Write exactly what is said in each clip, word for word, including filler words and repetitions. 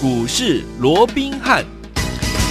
股市罗宾汉。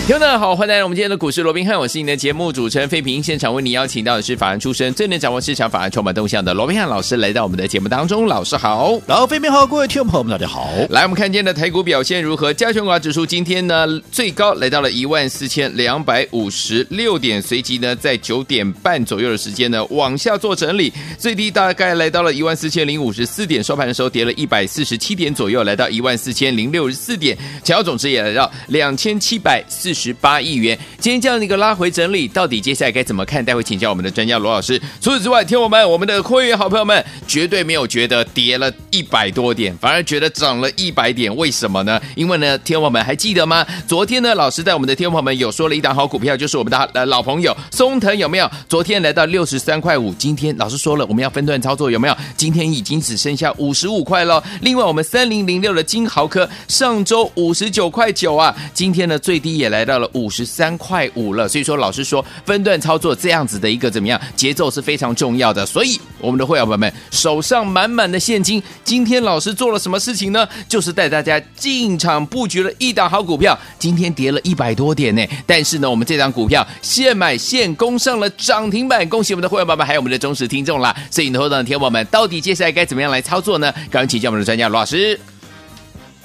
听众们好，欢迎来到我们今天的股市罗宾汉，我是你的节目主持人费平。现场为你邀请到的是法案出身、最能掌握市场、法案创办动向的罗宾汉老师，来到我们的节目当中。老师好。老费平好，各位听众朋友们大家好。来，我们看今天的台股表现如何？加权股价指数今天呢最高来到了一万四千两百五十六点，随即呢在九点半左右的时间呢往下做整理，最低大概来到了一万四千零五十四点，收盘的时候跌了一百四十七点左右，来到一万四千零六十四点，成交总值也来到两千七百四十八亿元。今天这样的一个拉回整理，到底接下来该怎么看？待会请教我们的专家罗老师。除此之外，听我们我们的会员好朋友们绝对没有觉得跌了一百多点，反而觉得涨了一百点，为什么呢？因为呢，听我们还记得吗？昨天呢，老师在我们的听我们有说了一档好股票，就是我们的老朋友松腾，有没有？昨天来到六十三块五，今天老师说了我们要分段操作，有没有？今天已经只剩下五十五块了。另外，我们三零零六的金豪科上周五十九块九啊，今天呢最低也来到了五十三块五了，所以说老师说分段操作这样子的一个怎么样节奏是非常重要的，所以我们的会员朋友们手上满满的现金，今天老师做了什么事情呢？就是带大家进场布局了一档好股票，今天跌了一百多点呢，但是呢我们这档股票现买现攻上了涨停板，恭喜我们的会员朋友们还有我们的忠实听众啦。所以你的后档听众们到底接下来该怎么样来操作呢？赶紧请教我们的专家罗老师。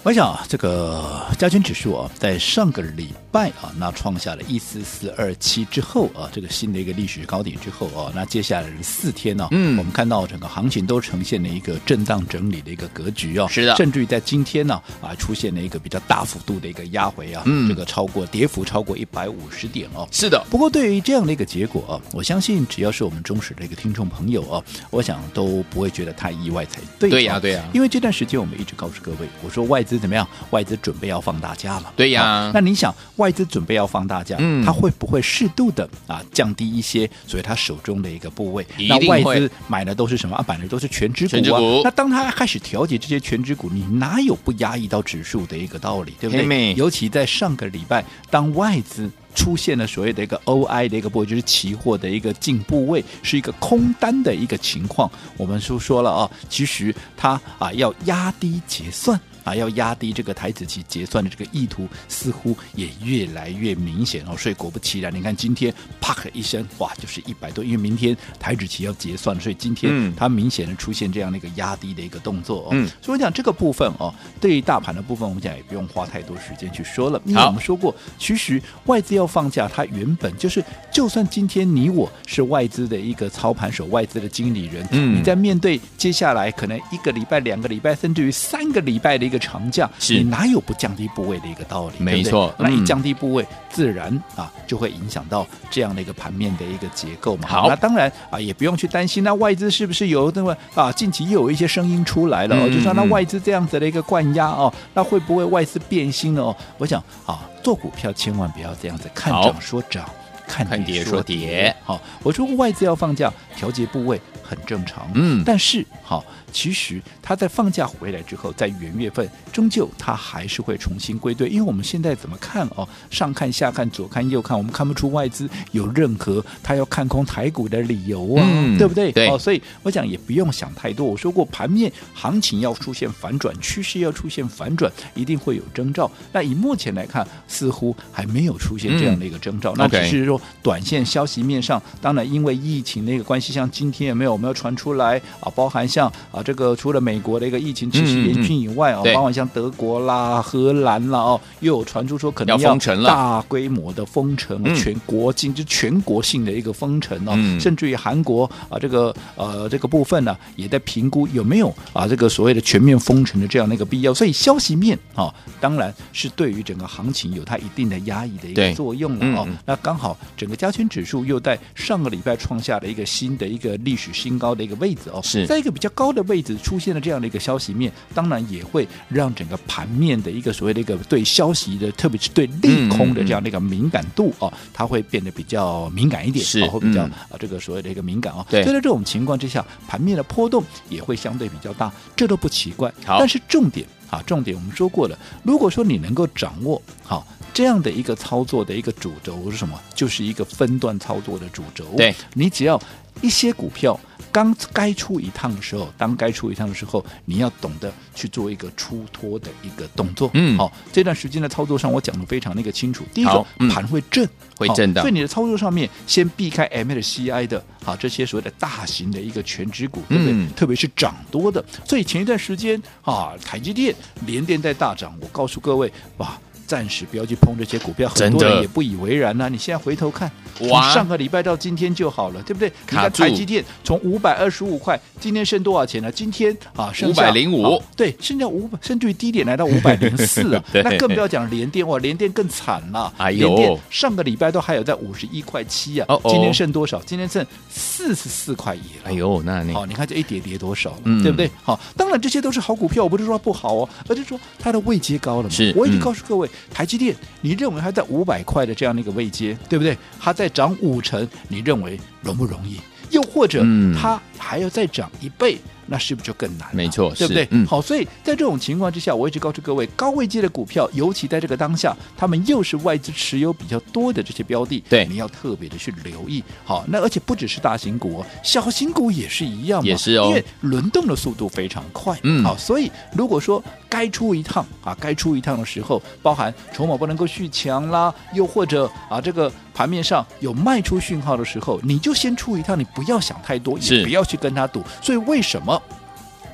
我想啊，这个加权指数啊，在上个礼拜啊，那创下了一四四二七之后啊，这个新的一个历史高点之后啊，那接下来的四天呢、啊，嗯，我们看到整个行情都呈现了一个震荡整理的一个格局啊，是的，甚至于在今天呢、啊，啊，出现了一个比较大幅度的一个压回啊，嗯，这个超过跌幅超过一百五十点哦、啊，是的。不过对于这样的一个结果啊，我相信只要是我们忠实的一个听众朋友啊，我想都不会觉得太意外才对、啊，对呀、啊、对呀、啊，因为这段时间我们一直告诉各位，我说外资怎么样？外资准备要放大假了，对呀、啊啊。那你想，外资准备要放大假，嗯，他会不会适度的啊降低一些，所以他手中的一个部位？那外资买的都是什么啊？买的都是全指股、啊、全指股。那当他开始调节这些全指股，你哪有不压抑到指数的一个道理，对不对？尤其在上个礼拜，当外资出现了所谓的一个 O I 的一个部位，就是期货的一个进部位，是一个空单的一个情况。我们说说了啊，其实他啊要压低结算。啊，要压低这个台子期结算的这个意图似乎也越来越明显哦，所以果不其然，你看今天啪一声，哇，就是一百多，因为明天台子期要结算，所以今天它明显的出现这样的一个压低的一个动作哦。嗯、所以我讲这个部分哦，对于大盘的部分，我们讲也不用花太多时间去说了，因为我们说过，其实外资要放假，它原本就是，就算今天你我是外资的一个操盘手、外资的经理人，嗯、你在面对接下来可能一个礼拜、两个礼拜，甚至于三个礼拜的。一个长假，你哪有不降低部位的一个道理？没错，对对，那你降低部位，嗯、自然啊就会影响到这样的一个盘面的一个结构嘛。好，那当然啊也不用去担心，那外资是不是有那么啊近期又有一些声音出来了？嗯、就说那外资这样子的一个灌压哦，那会不会外资变心了哦？我想啊，做股票千万不要这样子看涨说涨。看跌说跌，好，我说外资要放假调节部位很正常，嗯，但是好，其实他在放假回来之后，在元月份终究他还是会重新归队，因为我们现在怎么看哦，上看下看左看右看，我们看不出外资有任何他要看空台股的理由啊，嗯、对不对？对、哦，所以我讲也不用想太多，我说过盘面行情要出现反转，趋势要出现反转，一定会有征兆。那以目前来看，似乎还没有出现这样的一个征兆，嗯、那只是说。短线消息面上，当然因为疫情的一个关系，像今天也没有我们要传出来啊，包含像啊这个除了美国的一个疫情持续严峻以外啊、嗯嗯，包含像德国啦、荷兰啦哦，又有传出说可能要大规模的封城，封城全国性、嗯、就全国性的一个封城哦、嗯，甚至于韩国啊这个呃这个部分呢、啊，也在评估有没有啊这个所谓的全面封城的这样的一个必要，所以消息面啊、哦，当然是对于整个行情有它一定的压抑的一个作用了哦，嗯、那刚好。整个加权指数又在上个礼拜创下了一个新的一个历史新高的一个位置哦，是在一个比较高的位置出现了这样的一个消息面，当然也会让整个盘面的一个所谓的一个对消息的，特别是对利空的这样的一个敏感度哦，嗯嗯、它会变得比较敏感一点，是、哦、会比较、嗯、啊这个所谓的一个敏感哦，所以在这种情况之下，盘面的波动也会相对比较大，这都不奇怪。但是重点啊，重点我们说过了，如果说你能够掌握好。这样的一个操作的一个主轴是什么？就是一个分段操作的主轴。对，你只要一些股票刚该出一趟的时候，当该出一趟的时候，你要懂得去做一个出脱的一个动作。嗯，好、哦，这段时间的操作上，我讲的非常那个清楚。第一个，嗯、盘会震，会震的、哦。所以你的操作上面，先避开 M L C I 的啊这些所谓的大型的一个权值股，对不对？嗯、特别是涨多的。所以前一段时间啊，台积电、联电在大涨，我告诉各位，哇！暂时不要去碰这些股票，很多人也不以为然啊。你现在回头看，从上个礼拜到今天就好了，对不对？你看台积电从五百二十五块，今天剩多少钱呢、啊？今天啊，剩下五百零五，对，剩下五百，甚至于低点来到五百零四啊。那更不要讲联电哇，联电更惨了。哎呦，联电上个礼拜都还有在五十一块七啊，哦哦今天剩多少？今天剩四十四块一了。哎呦，那你好、哦，你看这一跌跌多少，嗯、对不对？好、哦，当然这些都是好股票，我不是说不好哦，而是说它的位阶高了嘛。是，我已经告诉各位。嗯台积电，你认为它在五百块的这样的一个位阶，对不对？它在涨五成，你认为容不容易？又或者它还要再涨一倍？那是不是就更难了？没错，对不对？嗯、好，所以在这种情况之下，我一直告诉各位，高位阶的股票，尤其在这个当下，他们又是外资持有比较多的这些标的，对，你要特别的去留意。好，那而且不只是大型股、哦，小型股也是一样嘛，也是哦，因为轮动的速度非常快。嗯，好，所以如果说该出一趟啊，该出一趟的时候，包含筹码不能够续强啦，又或者啊这个。盘面上有卖出讯号的时候，你就先出一趟，你不要想太多，也不要去跟他赌。所以为什么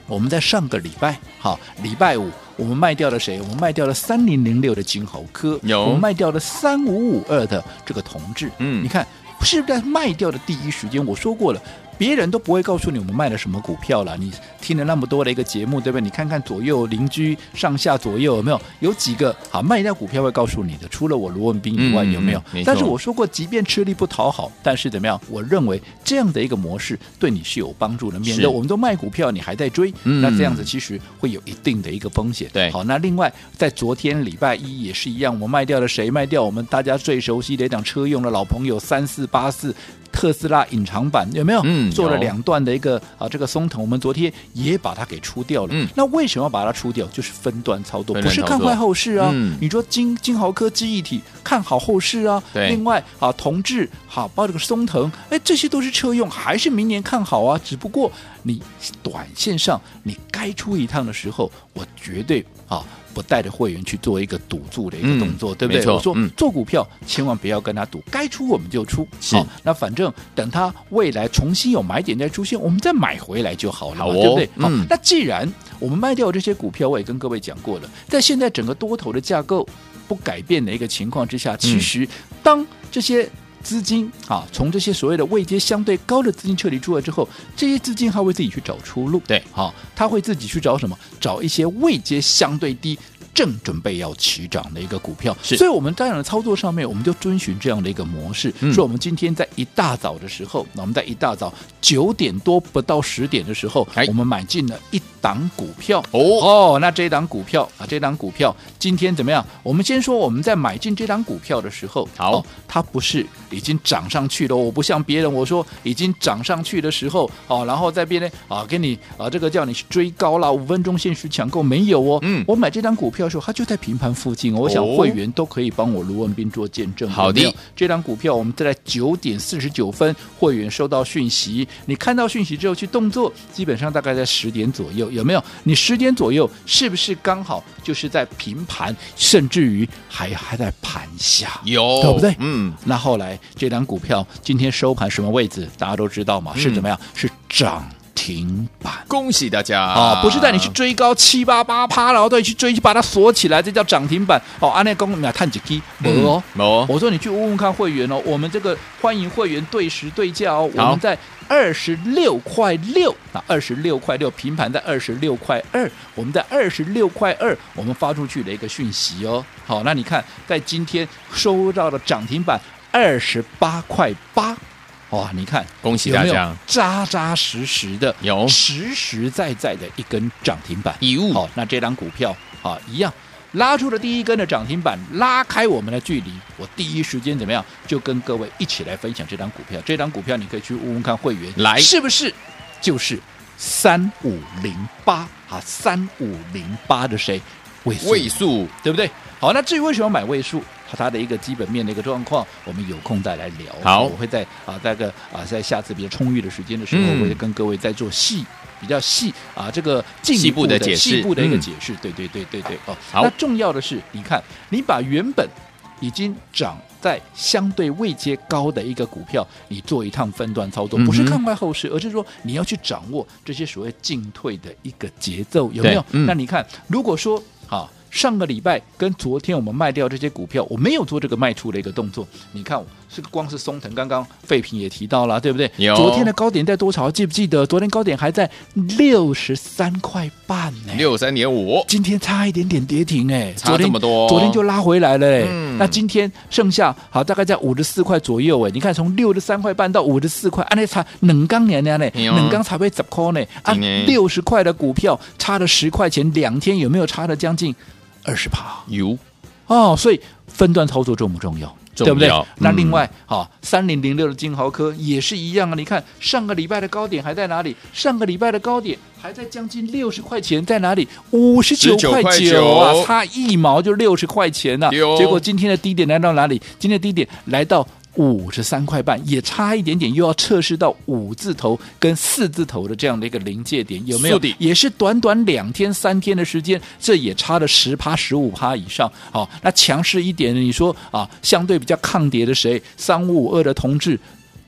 我们在上个礼拜，好，礼拜五我们卖掉了谁？我们卖掉了三零零六的金豪科，我们卖掉了三五五二的这个同志。嗯，你看是不是在卖掉的第一时间，我说过了。别人都不会告诉你我们卖了什么股票了，你听了那么多的一个节目，对不对？你看看左右邻居上下左右有没有有几个好卖掉股票会告诉你的？除了我罗文彬以外，嗯、有没有？没错。但是我说过，即便吃力不讨好，但是怎么样？我认为这样的一个模式对你是有帮助的。免得我们都卖股票，你还在追，嗯、那这样子其实会有一定的一个风险。对，好，那另外在昨天礼拜一也是一样，我卖掉了谁？卖掉我们大家最熟悉的一档车用的老朋友三四八四。特斯拉隐藏版有没有、嗯、做了两段的一个啊这个松藤，我们昨天也把它给出掉了。嗯、那为什么把它出掉？就是分段操作，不是看坏后市啊。嗯、你说金金豪科记忆体看好后市啊，另外啊同志好包这个松藤，哎，这些都是车用，还是明年看好啊？只不过你短线上你该出一趟的时候，我绝对啊。我带着会员去做一个赌注的一个动作，嗯、对不对？我说、嗯、做股票千万不要跟他赌，该出我们就出。好、哦，那反正等他未来重新有买点再出现，我们再买回来就好了嘛，好哦、对不对？好，嗯、那既然我们卖掉这些股票，我也跟各位讲过了，在现在整个多头的架构不改变的一个情况之下，其实当这些资金啊，从这些所谓的位阶相对高的资金撤离出来之后，这些资金它会自己去找出路。对，好、啊，它会自己去找什么？找一些位阶相对低。正准备要起涨的一个股票，所以我们当然操作上面我们就遵循这样的一个模式。嗯、所以我们今天在一大早的时候，我们在一大早九点多不到十点的时候，我们买进了一档股票。哦，哦，那这档股票啊，这档股票今天怎么样？我们先说我们在买进这档股票的时候，好、哦，它不是已经涨上去了。我不像别人，我说已经涨上去的时候，哦，然后在别人啊给你啊这个叫你追高啦，五分钟限时抢购没有哦。嗯，我买这档股票。它就在平盘附近，我想会员都可以帮我卢文彬做见证。好的，这张股票我们在九点四十九分，会员收到讯息，你看到讯息之后去动作，基本上大概在十点左右，有没有？你十点左右是不是刚好就是在平盘，甚至于还还在盘下，有对不对？嗯，那后来这张股票今天收盘什么位置？大家都知道嘛，是怎么样？嗯、是涨。停板，恭喜大家啊、哦！不是带你去追高七八八趴，然后带你去追，把它锁起来，这叫涨停板哦。阿内公，你要探几基？没哦，没哦。我说你去问问看会员哦，我们这个欢迎会员对时对价哦。我们在二十六块六啊，二十六块六平盘在二十六块二，我们在二十六块二，我们发出去的一个讯息哦。好，那你看，在今天收到了涨停板二十八块八。哇！你看，恭喜大家，有没有扎扎实实的，有实实在在的一根涨停板。好、哦，那这档股票啊，一样拉出了第一根的涨停板，拉开我们的距离。我第一时间怎么样，就跟各位一起来分享这档股票。这档股票你可以去问问看会员，来是不是就是三五零八啊？三五零八的谁？位数，对不对？好，那至于为什么要买位数？它的一个基本面的一个状况，我们有空再来聊。好，我会在啊，大概啊，在下次比较充裕的时间的时候，嗯、我会跟各位再做细比较细啊，这个进一步的解释，细部的一个解释。嗯、对对对对对哦。好，那重要的是，你看，你把原本已经涨在相对位阶高的一个股票，你做一趟分段操作，不是看坏后市，而是说你要去掌握这些所谓进退的一个节奏，有没有？嗯、那你看，如果说啊，上个礼拜跟昨天我们卖掉这些股票，我没有做这个卖出的一个动作，你看是光是松腾，刚刚废品也提到了，对不对？昨天的高点在多少？记不记得？昨天高点还在六十三块半呢，六三点五，今天差一点点跌停哎，差这么多，昨天就拉回来了哎、嗯。那今天剩下好大概在五十四块左右哎，你看从六十三块半到五十四块，按那差两天而已呢，两天才会十块呢，按六十块的股票差了十块钱，两天有没有差了将近二十趴有哦，所以分段操作重不重要？重要对不对？嗯、那另外啊，三零零六的金豪科也是一样啊。你看上个礼拜的高点还在哪里？上个礼拜的高点还在将近六十块钱，在哪里？五十九块九啊，差一毛就六十块钱啊。结果今天的低点来到哪里？今天的低点来到五十三块半，也差一点点，又要测试到五字头跟四字头的这样的一个临界点，有没有？也是短短两天三天的时间，这也差了十趴十五趴以上。好、哦，那强势一点的，你说啊，相对比较抗跌的谁？三五五二的同志，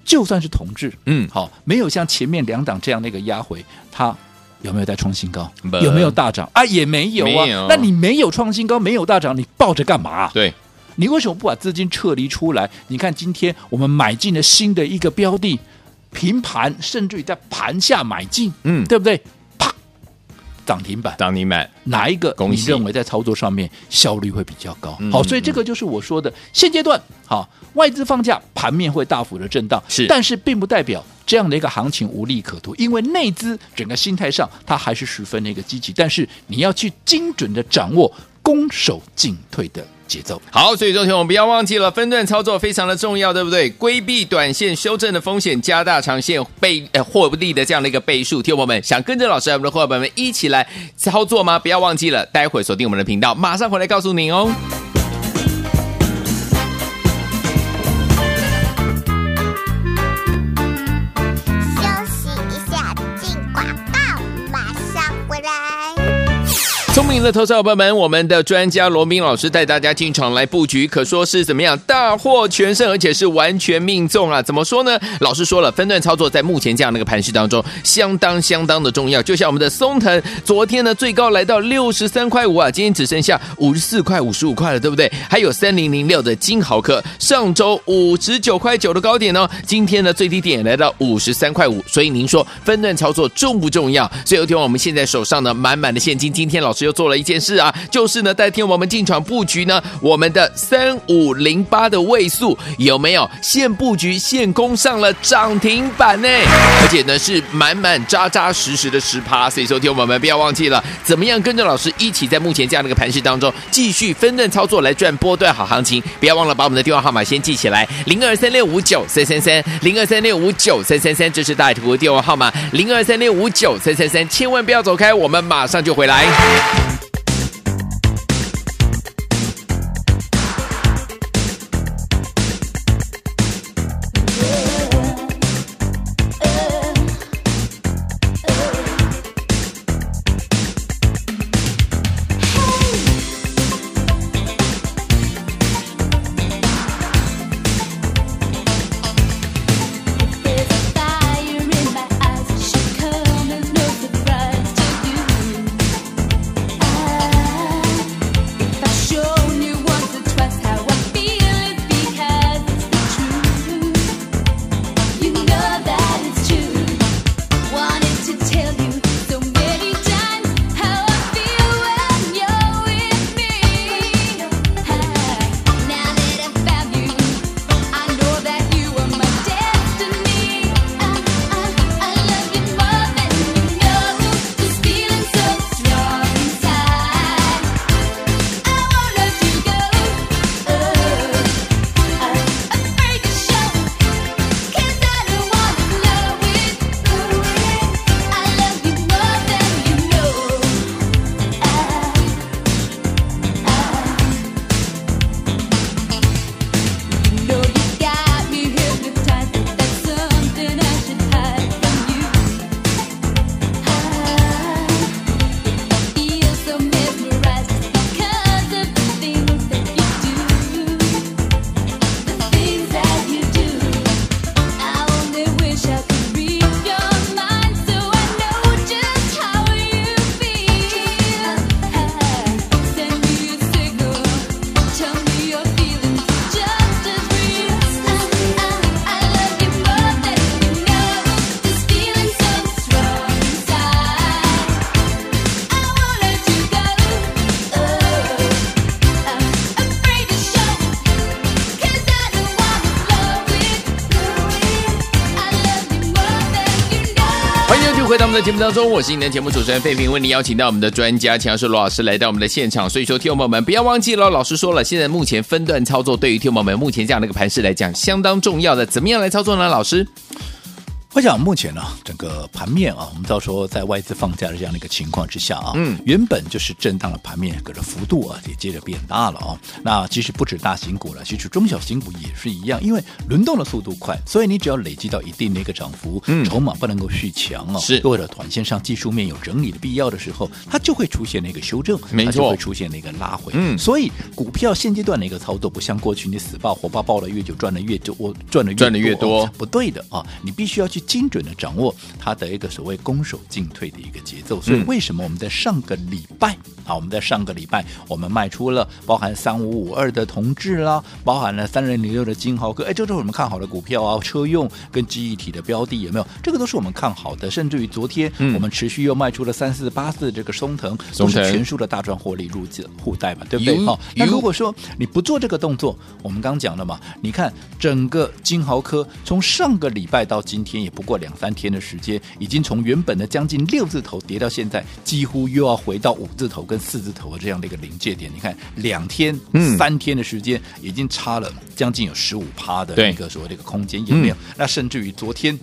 就算是同志，嗯，好、哦，没有像前面两档这样的一个压回，它有没有在创新高？有没有大涨啊？也没有啊。有那你没有创新高，没有大涨，你抱着干嘛、啊？对。你为什么不把资金撤离出来？你看今天我们买进了新的一个标的，平盘甚至于在盘下买进，嗯，对不对？啪，涨停板，涨停板，哪一个你认为在操作上面效率会比较高？嗯、好，所以这个就是我说的现阶段，好，外资放假，盘面会大幅的震荡，是，但是并不代表这样的一个行情无利可图，因为内资整个心态上它还是十分的一个积极，但是你要去精准的掌握攻守进退的节奏。好，所以昨天我们不要忘记了分段操作非常的重要，对不对？规避短线修正的风险，加大长线倍、呃、获利的这样的一个倍数。听我们想跟着老师我们的伙伴们一起来操作吗？不要忘记了，待会锁定我们的频道，马上回来告诉您哦。聪明的投资者朋友们，我们的专家罗明老师带大家进场来布局，可说是怎么样大获全胜，而且是完全命中啊！怎么说呢？老师说了，分段操作在目前这样的一个盘势当中，相当相当的重要。就像我们的松腾，昨天呢最高来到六十三块五啊，今天只剩下五十四块、五十五块了，对不对？还有三零零六的金豪科，上周五十九块九的高点哦，今天呢最低点来到五十三块五。所以您说分段操作重不重要？所以有天我们现在手上呢满满的现金，今天老师又做了一件事啊，就是呢带天我们进场布局呢我们的三五零八的位数，有没有现布局现攻上了涨停板呢？而且呢是满满扎扎实实的百分之十，所以说天我们不要忘记了怎么样跟着老师一起在目前这样的一个盘势当中继续分段操作来赚波段好行情。不要忘了把我们的电话号码先记起来，零二三六五九三三三零二三六五九三三三，这是大图的电话号码零二三六五九三三三，千万不要走开，我们马上就回来。们在节目当中，我是你的节目主持人费平，为您邀请到我们的专家强势罗老师来到我们的现场。所以说听众朋友们不要忘记了，老师说了，现在目前分段操作对于听众朋友们目前这样的一个盘势来讲相当重要的，怎么样来操作呢？老师我想目前呢、啊，整个盘面啊，我们到时候在外资放假的这样的一个情况之下啊，嗯，原本就是震荡的盘面，可是幅度啊也接着变大了啊。那其实不止大型股了，其实中小型股也是一样，因为轮动的速度快，所以你只要累积到一定的一个涨幅，嗯，筹码不能够续强啊，是或者短线上技术面有整理的必要的时候，它就会出现那个修正，没错，它就会出现那个拉回。嗯，所以股票现阶段的一个操作，不像过去你死抱活抱抱的越久赚的越多，赚的越多赚的越多、哦，不对的啊，你必须要去精准的掌握它的一个所谓攻守进退的一个节奏，所以为什么我们在上个礼拜、嗯、啊，我们在上个礼拜我们卖出了包含三五五二的同志啦，包含了三零零六的金豪科，哎，这都是我们看好的股票啊，车用跟记忆体的标的有没有？这个都是我们看好的，甚至于昨天我们持续又卖出了三四八四这个松腾，都是全数的大赚获利入户袋嘛，对不对？好、哦，那如果说你不做这个动作，我们刚讲了嘛，你看整个金豪科从上个礼拜到今天也。不过两三天的时间，已经从原本的将近六字头跌到现在几乎又要回到五字头跟四字头的这样的一个临界点，你看两天、嗯、三天的时间已经差了将近有 百分之十五 的一个所谓的一个空间有没有、嗯、那甚至于昨天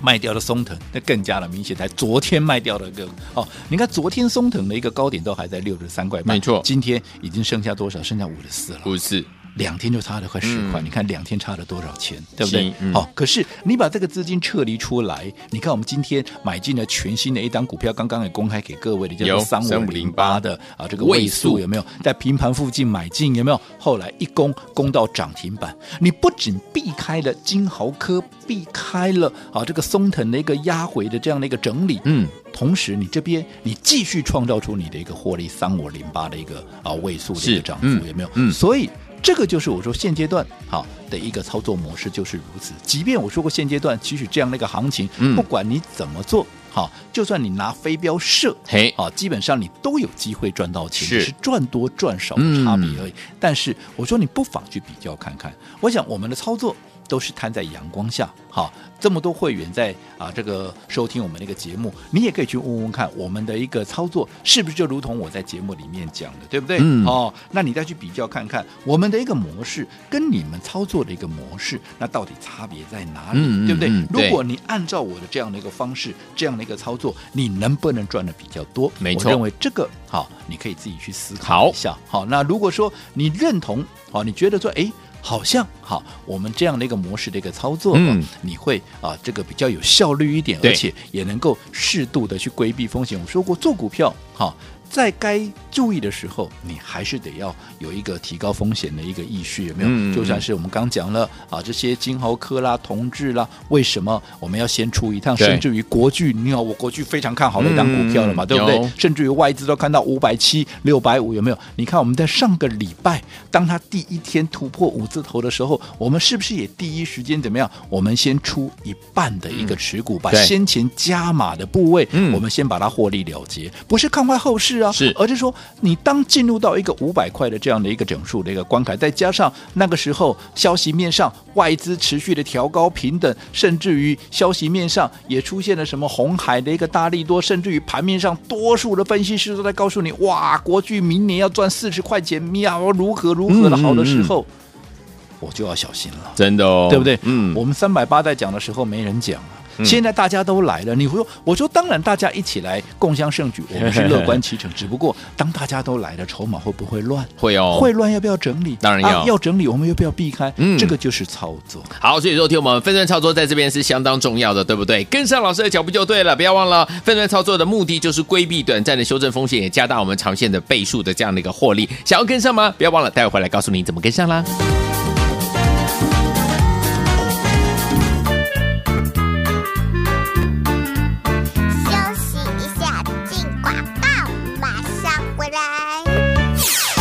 卖掉的松腾那更加的明显，在昨天卖掉的一个哦，你看昨天松腾的一个高点都还在六十三块半，没错，今天已经剩下多少？剩下五十四了，五十四，两天就差了快十块、嗯、你看两天差了多少钱，对不对？好、嗯哦，可是你把这个资金撤离出来，你看我们今天买进了全新的一档股票，刚刚也公开给各位的叫做三五零八的啊，这个位数有没有在平盘附近买进，有没有？后来一攻攻到涨停板，你不仅避开了金豪科，避开了啊这个松腾的一个压回的这样的一个整理，嗯，同时你这边你继续创造出你的一个获利三五零八的一个啊位数的一个涨幅、嗯、有没有、嗯、所以这个就是我说现阶段好的一个操作模式就是如此，即便我说过现阶段其实这样的一个行情、嗯、不管你怎么做好，就算你拿飞镖射好，基本上你都有机会赚到钱，是, 是赚多赚少的差别而已、嗯、但是我说你不妨去比较看看，我想我们的操作都是摊在阳光下，好，这么多会员在啊这个收听我们那个节目，你也可以去问问看我们的一个操作是不是就如同我在节目里面讲的，对不对？嗯，哦，那你再去比较看看我们的一个模式跟你们操作的一个模式，那到底差别在哪里？嗯、对不对、嗯嗯？如果你按照我的这样的一个方式，这样的一个操作，你能不能赚的比较多？没错，我认为这个好，你可以自己去思考一下。好，好，那如果说你认同，好，你觉得说，哎。好像好，我们这样的一个模式的一个操作、嗯、你会啊这个比较有效率一点，而且也能够适度的去规避风险。我们说过做股票好，在该注意的时候你还是得要有一个提高风险的一个意识，有没有、嗯、就算是我们刚讲了啊，这些金豪科啦同志啦，为什么我们要先出一趟，甚至于国巨，你好，我国巨非常看好的一档股票了嘛、嗯、对不对？甚至于外资都看到五百七十、六百五十，有没有？你看我们在上个礼拜当它第一天突破五字头的时候，我们是不是也第一时间怎么样，我们先出一半的一个持股、嗯、把先前加码的部位、嗯、我们先把它获利了结，不是看坏后市啊，是而是说你当进入到一个五百块的这样的一个整数的一个关卡，再加上那个时候消息面上外资持续的调高平等，甚至于消息面上也出现了什么鸿海的一个大利多，甚至于盘面上多数的分析师都在告诉你，哇，国巨明年要赚四十块钱，喵，如何如何的好的时候。嗯嗯嗯，我就要小心了，真的哦，对不对？嗯，我们三百八在讲的时候没人讲、啊嗯、现在大家都来了。你说，我说当然大家一起来共襄盛举，我们是乐观其成。只不过当大家都来了，筹码会不会乱？会哦，会乱，要不要整理？当然要，啊、要整理，我们要不要避开？嗯，这个就是操作。好，所以说听我们分段操作在这边是相当重要的，对不对？跟上老师的脚步就对了，不要忘了分段操作的目的就是规避短暂的修正风险，也加大我们长线的倍数的这样的一个获利。想要跟上吗？不要忘了，待会回来告诉你怎么跟上啦。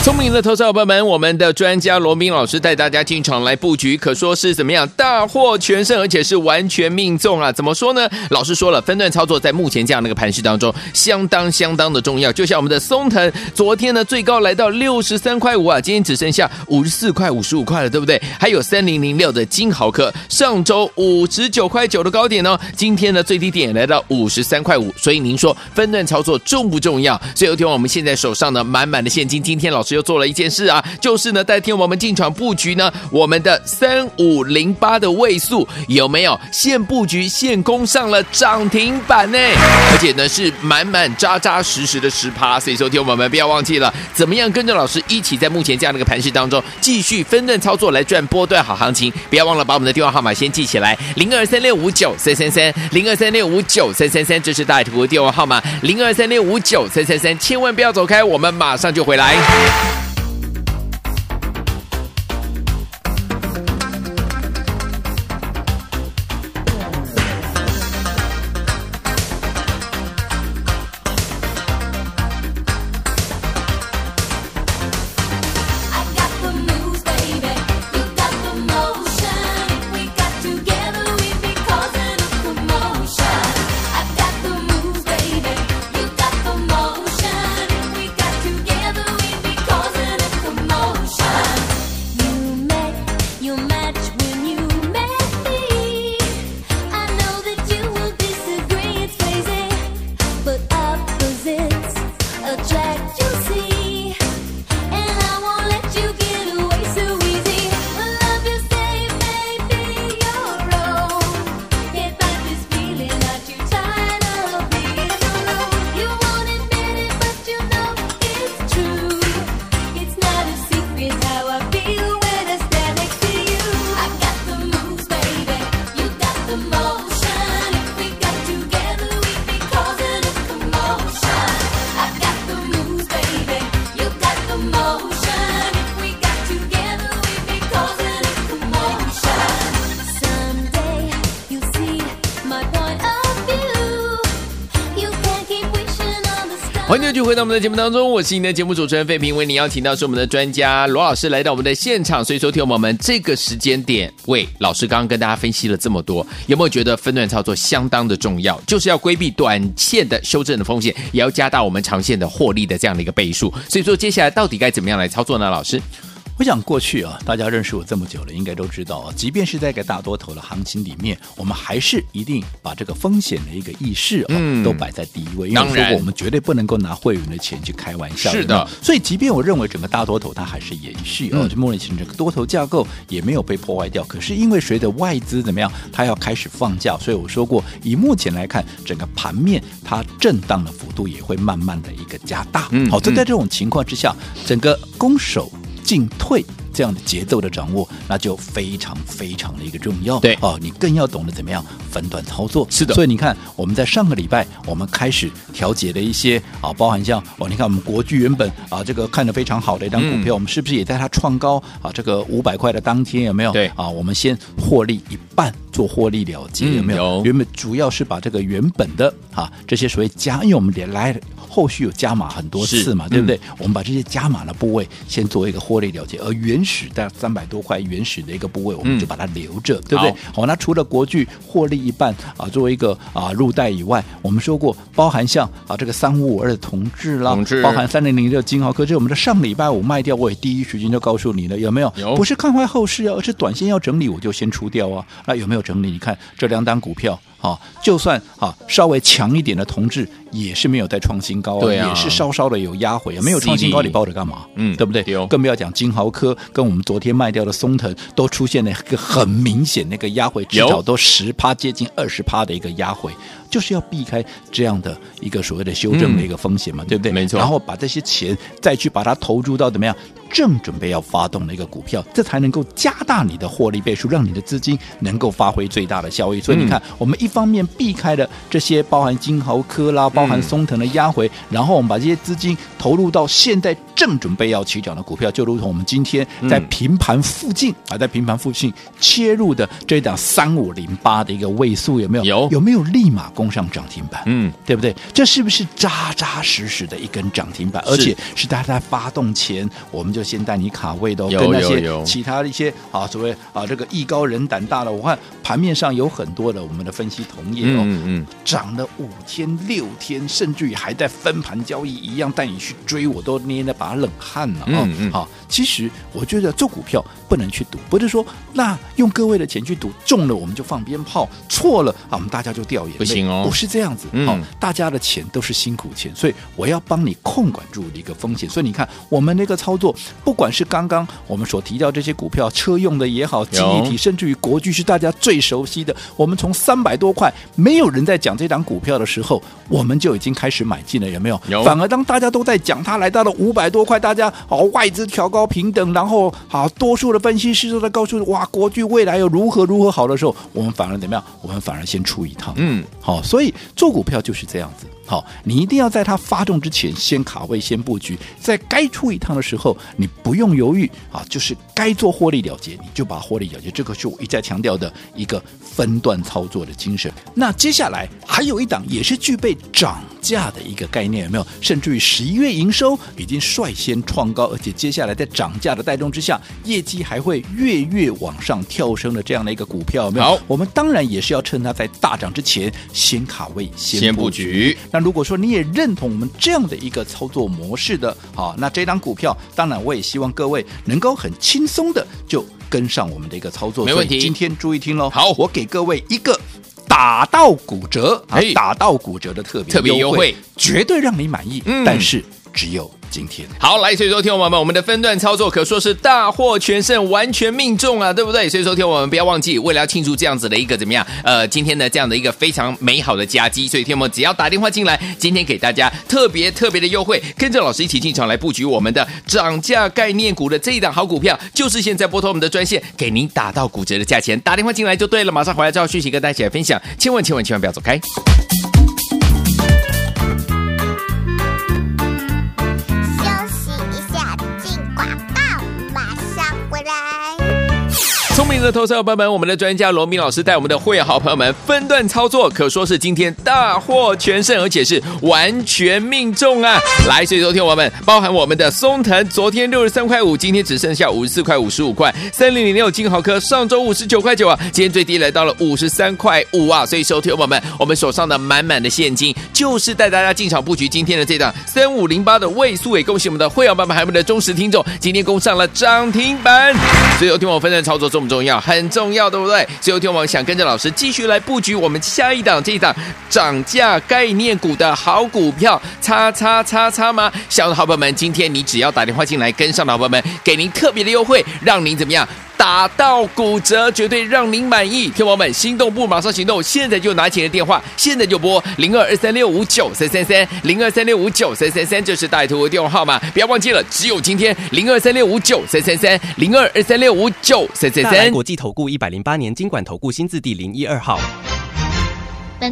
聪明的投资伙伴们，我们的专家罗明老师带大家进场来布局，可说是怎么样大获全胜，而且是完全命中啊！怎么说呢？老师说了，分段操作在目前这样的一个盘势当中，相当相当的重要。就像我们的松腾，昨天呢最高来到六十三块五啊，今天只剩下五十四块、五十五块了，对不对？还有三零零六的金豪科，上周五十九块九的高点哦，今天呢最低点来到五十三块五，所以您说分段操作重不重要？所以有听我们现在手上呢满满的现金，今天老师又做了一件事啊，就是呢带天我们进场布局呢我们的三五零八的位数，有没有现布局现攻上了涨停板呢？而且呢是满满扎扎实实的 百分之十， 所以说天我们不要忘记了怎么样跟着老师一起在目前这样的一个盘势当中继续分段操作来赚波段好行情，不要忘了把我们的电话号码先记起来，零二三六五九三三三 零二三六五九三三三，这是大图的电话号码零二三六五九三三三，千万不要走开，我们马上就回来。欢迎继续回到我们的节目当中，我是你的节目主持人费平，为你邀请到是我们的专家罗老师来到我们的现场。所以说听我们这个时间点，喂，老师刚刚跟大家分析了这么多，有没有觉得分段操作相当的重要？就是要规避短线的修正的风险，也要加大我们长线的获利的这样的一个倍数。所以说接下来到底该怎么样来操作呢？老师，我想过去啊，大家认识我这么久了，应该都知道啊，即便是在一个大多头的行情里面，我们还是一定把这个风险的一个意识啊、嗯、都摆在第一位。因为我说过，我们绝对不能够拿会员的钱去开玩笑。是的，所以即便我认为整个大多头它还是延续啊，目前整个多头架构也没有被破坏掉。可是因为随着外资怎么样，它要开始放假，所以我说过，以目前来看，整个盘面它震荡的幅度也会慢慢的一个加大。嗯，好，就在这种情况之下，整个攻守进退这样的节奏的掌握，那就非常非常的一个重要。对哦，你更要懂得怎么样分段操作。是的，所以你看，我们在上个礼拜，我们开始调节了一些啊，包含像哦，你看我们国巨原本啊，这个看得非常好的一张股票，嗯、我们是不是也在它创高啊，这个五百块的当天有没有？对啊，我们先获利一半，做获利了结、嗯、有没有？有原本主要是把这个原本的啊这些所谓加，因为我们连来后续有加码很多次嘛，对不对、嗯？我们把这些加码的部位先做一个获利了结，而原始的三百多块原始的一个部位，我们就把它留着、嗯、对不对？ 好, 好，那除了国巨获利一半啊，作为一个啊入袋以外，我们说过包含像啊这个三五五二的同志啦，同志包含三零零六金豪科，这我们的上礼拜五卖掉，我也第一时间就告诉你了，有没有？有，不是看坏后市啊，而是短线要整理我就先出掉啊。那有没有整理？你看这两档股票。哦、就算、啊、稍微强一点的同志也是没有在创新高、啊对啊、也是稍稍的有压回，没有创新高你抱着干嘛、嗯、对不对？更不要讲金豪科跟我们昨天卖掉的松腾都出现了一个很明显那个压回，至少都 百分之十 接近 百分之二十 的一个压回，就是要避开这样的一个所谓的修正的一个风险嘛，嗯、对不对？没错。然后把这些钱再去把它投入到怎么样正准备要发动的一个股票，这才能够加大你的获利倍数，让你的资金能够发挥最大的效益。所以你看，嗯、我们一方面避开了这些包含金豪科啦、包含松腾的压回，嗯、然后我们把这些资金投入到现在正准备要起涨的股票，就如同我们今天在平盘附近、嗯、啊，在平盘附近切入的这一档三五零八的一个位数，有没有？有，有没有立马？攻上涨停板，嗯，对不对？这是不是扎扎实实的一根涨停板？而且是它在发动前，我们就先带你卡位的、哦，跟那些其他一些啊所谓啊这个艺高人胆大的，我看盘面上有很多的我们的分析同业哦，嗯嗯，涨了五天六天，甚至于还在分盘交易一样带你去追，我都捏了把冷汗了、哦，嗯嗯，好、啊，其实我觉得做股票不能去赌，不是说那用各位的钱去赌，中了我们就放鞭炮，错了啊我们大家就掉眼泪，不行哦，不是这样子、嗯哦、大家的钱都是辛苦钱，所以我要帮你控管住一个风险。所以你看我们那个操作，不管是刚刚我们所提到这些股票，车用的也好，记忆体，甚至于国巨是大家最熟悉的，我们从三百多块没有人在讲这档股票的时候，我们就已经开始买进了，有没有？有。反而当大家都在讲它来到了五百多块，大家好、哦、外资调高平等，然后好多数的分析师都在告诉哇国巨未来又如何如何好的时候，我们反而怎么样？我们反而先出一趟，嗯，好，所以做股票就是这样子，好，你一定要在它发动之前先卡位先布局，在该出一趟的时候你不用犹豫啊，就是该做获利了结你就把获利了结，这个是我一再强调的一个分段操作的精神。那接下来还有一档也是具备涨价的一个概念，有没有？甚至于十一月营收已经率先创高，而且接下来在涨价的带动之下，业绩还会月月往上跳升的这样的一个股票，有没有？好，我们当然也是要趁它在大涨之前先卡位先布局。那如果说你也认同我们这样的一个操作模式的，好，那这档股票当然我也希望各位能够很轻松的就跟上我们的一个操作，没问题。今天注意听咯，好，我给各位一个打到骨折、啊、打到骨折的特别特别优惠，绝对让你满意、嗯、但是只有今天。好，来，所以说听我们，我们的分段操作可说是大获全胜，完全命中啊，对不对？所以说听我们不要忘记，为了要庆祝这样子的一个怎么样？呃，今天的这样的一个非常美好的佳绩，所以听我们只要打电话进来，今天给大家特别特别的优惠，跟着老师一起进场来布局我们的涨价概念股的这一档好股票，就是现在拨通我们的专线，给您打到骨折的价钱，打电话进来就对了。马上回来之后，讯息跟大家一起来分享，千万千万千万不要走开。聪明的投资者朋友们，我们的专家罗明老师带我们的会员好朋友们分段操作，可说是今天大获全胜，而且是完全命中啊！来，所以昨天我们包含我们的松腾，昨天六十三块五，今天只剩下五十四块、五十五块；三零零六金豪科上周五十九块九啊，今天最低来到了五十三块五啊！所以昨天我们我们手上的满满的现金，就是带大家进场布局今天的这档三五零八的位数，也恭喜我们的会员爸爸还有我们的忠实听众，今天攻上了涨停板。所以昨天我分段操作中。重要很重要，对不对？所以有天我们想跟着老师继续来布局我们下一档这一档涨价概念股的好股票，叉叉叉叉吗？小的好朋友们，今天你只要打电话进来跟上的好朋友们，给您特别的优惠，让您怎么样？打到骨折，绝对让您满意。天王们心动不马上行动，现在就拿起你的电话，现在就拨零二二三六五九三三三 零二三六五九三三三，这是带图的电话号码，不要忘记了，只有今天零二三六五九三三三 零二二三六五九三三三。大来国际投顾一百零八年金管投顾新字第零一二号。本